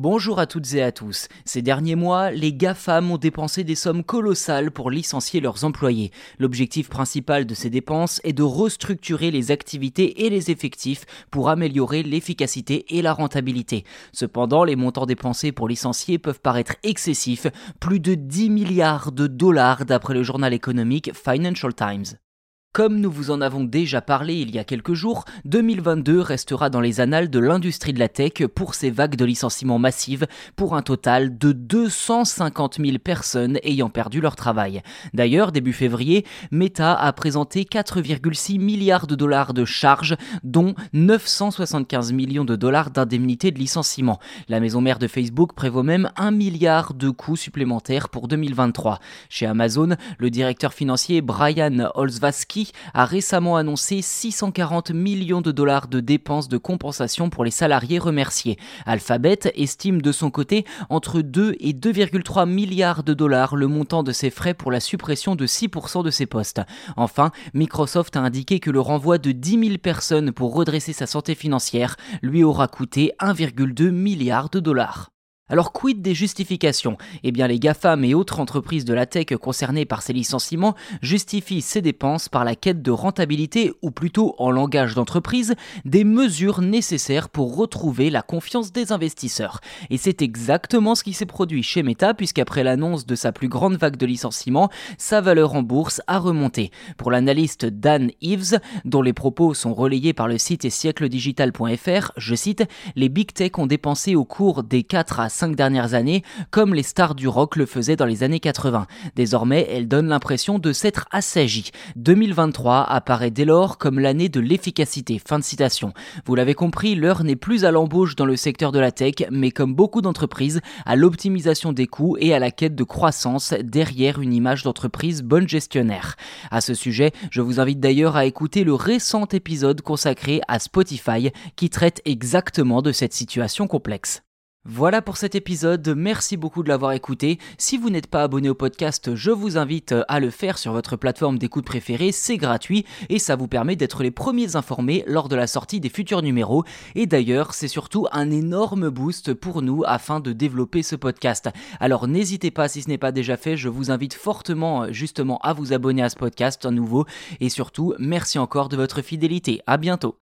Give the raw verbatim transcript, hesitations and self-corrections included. Bonjour à toutes et à tous. Ces derniers mois, les GAFAM ont dépensé des sommes colossales pour licencier leurs employés. L'objectif principal de ces dépenses est de restructurer les activités et les effectifs pour améliorer l'efficacité et la rentabilité. Cependant, les montants dépensés pour licencier peuvent paraître excessifs, plus de dix milliards de dollars d'après le journal économique Financial Times. Comme nous vous en avons déjà parlé il y a quelques jours, deux mille vingt-deux restera dans les annales de l'industrie de la tech pour ses vagues de licenciements massives pour un total de deux cent cinquante mille personnes ayant perdu leur travail. D'ailleurs, début février, Meta a présenté quatre virgule six milliards de dollars de charges, dont neuf cent soixante-quinze millions de dollars d'indemnités de licenciement. La maison mère de Facebook prévoit même un milliard de coûts supplémentaires pour deux mille vingt-trois. Chez Amazon, le directeur financier Brian Olsvaski a récemment annoncé six cent quarante millions de dollars de dépenses de compensation pour les salariés remerciés. Alphabet estime de son côté entre deux et deux virgule trois milliards de dollars le montant de ses frais pour la suppression de six pour cent de ses postes. Enfin, Microsoft a indiqué que le renvoi de dix mille personnes pour redresser sa santé financière lui aura coûté un virgule deux milliard de dollars. Alors quid des justifications ? Eh bien les GAFAM et autres entreprises de la tech concernées par ces licenciements justifient ces dépenses par la quête de rentabilité ou plutôt, en langage d'entreprise, des mesures nécessaires pour retrouver la confiance des investisseurs. Et c'est exactement ce qui s'est produit chez Meta puisqu'après l'annonce de sa plus grande vague de licenciements, sa valeur en bourse a remonté. Pour l'analyste Dan Ives, dont les propos sont relayés par le site siècle digital point f r, je cite « Les big tech ont dépensé au cours des quatre à cinq dernières années, comme les stars du rock le faisaient dans les années quatre-vingts. Désormais, elles donnent l'impression de s'être assagies. deux mille vingt-trois apparaît dès lors comme l'année de l'efficacité. » Fin de citation. Vous l'avez compris, l'heure n'est plus à l'embauche dans le secteur de la tech, mais comme beaucoup d'entreprises, à l'optimisation des coûts et à la quête de croissance derrière une image d'entreprise bonne gestionnaire. À ce sujet, je vous invite d'ailleurs à écouter le récent épisode consacré à Spotify qui traite exactement de cette situation complexe. Voilà pour cet épisode, merci beaucoup de l'avoir écouté. Si vous n'êtes pas abonné au podcast, je vous invite à le faire sur votre plateforme d'écoute préférée, c'est gratuit et ça vous permet d'être les premiers informés lors de la sortie des futurs numéros. Et d'ailleurs, c'est surtout un énorme boost pour nous afin de développer ce podcast. Alors n'hésitez pas, si ce n'est pas déjà fait, je vous invite fortement justement à vous abonner à ce podcast à nouveau et surtout, merci encore de votre fidélité. À bientôt.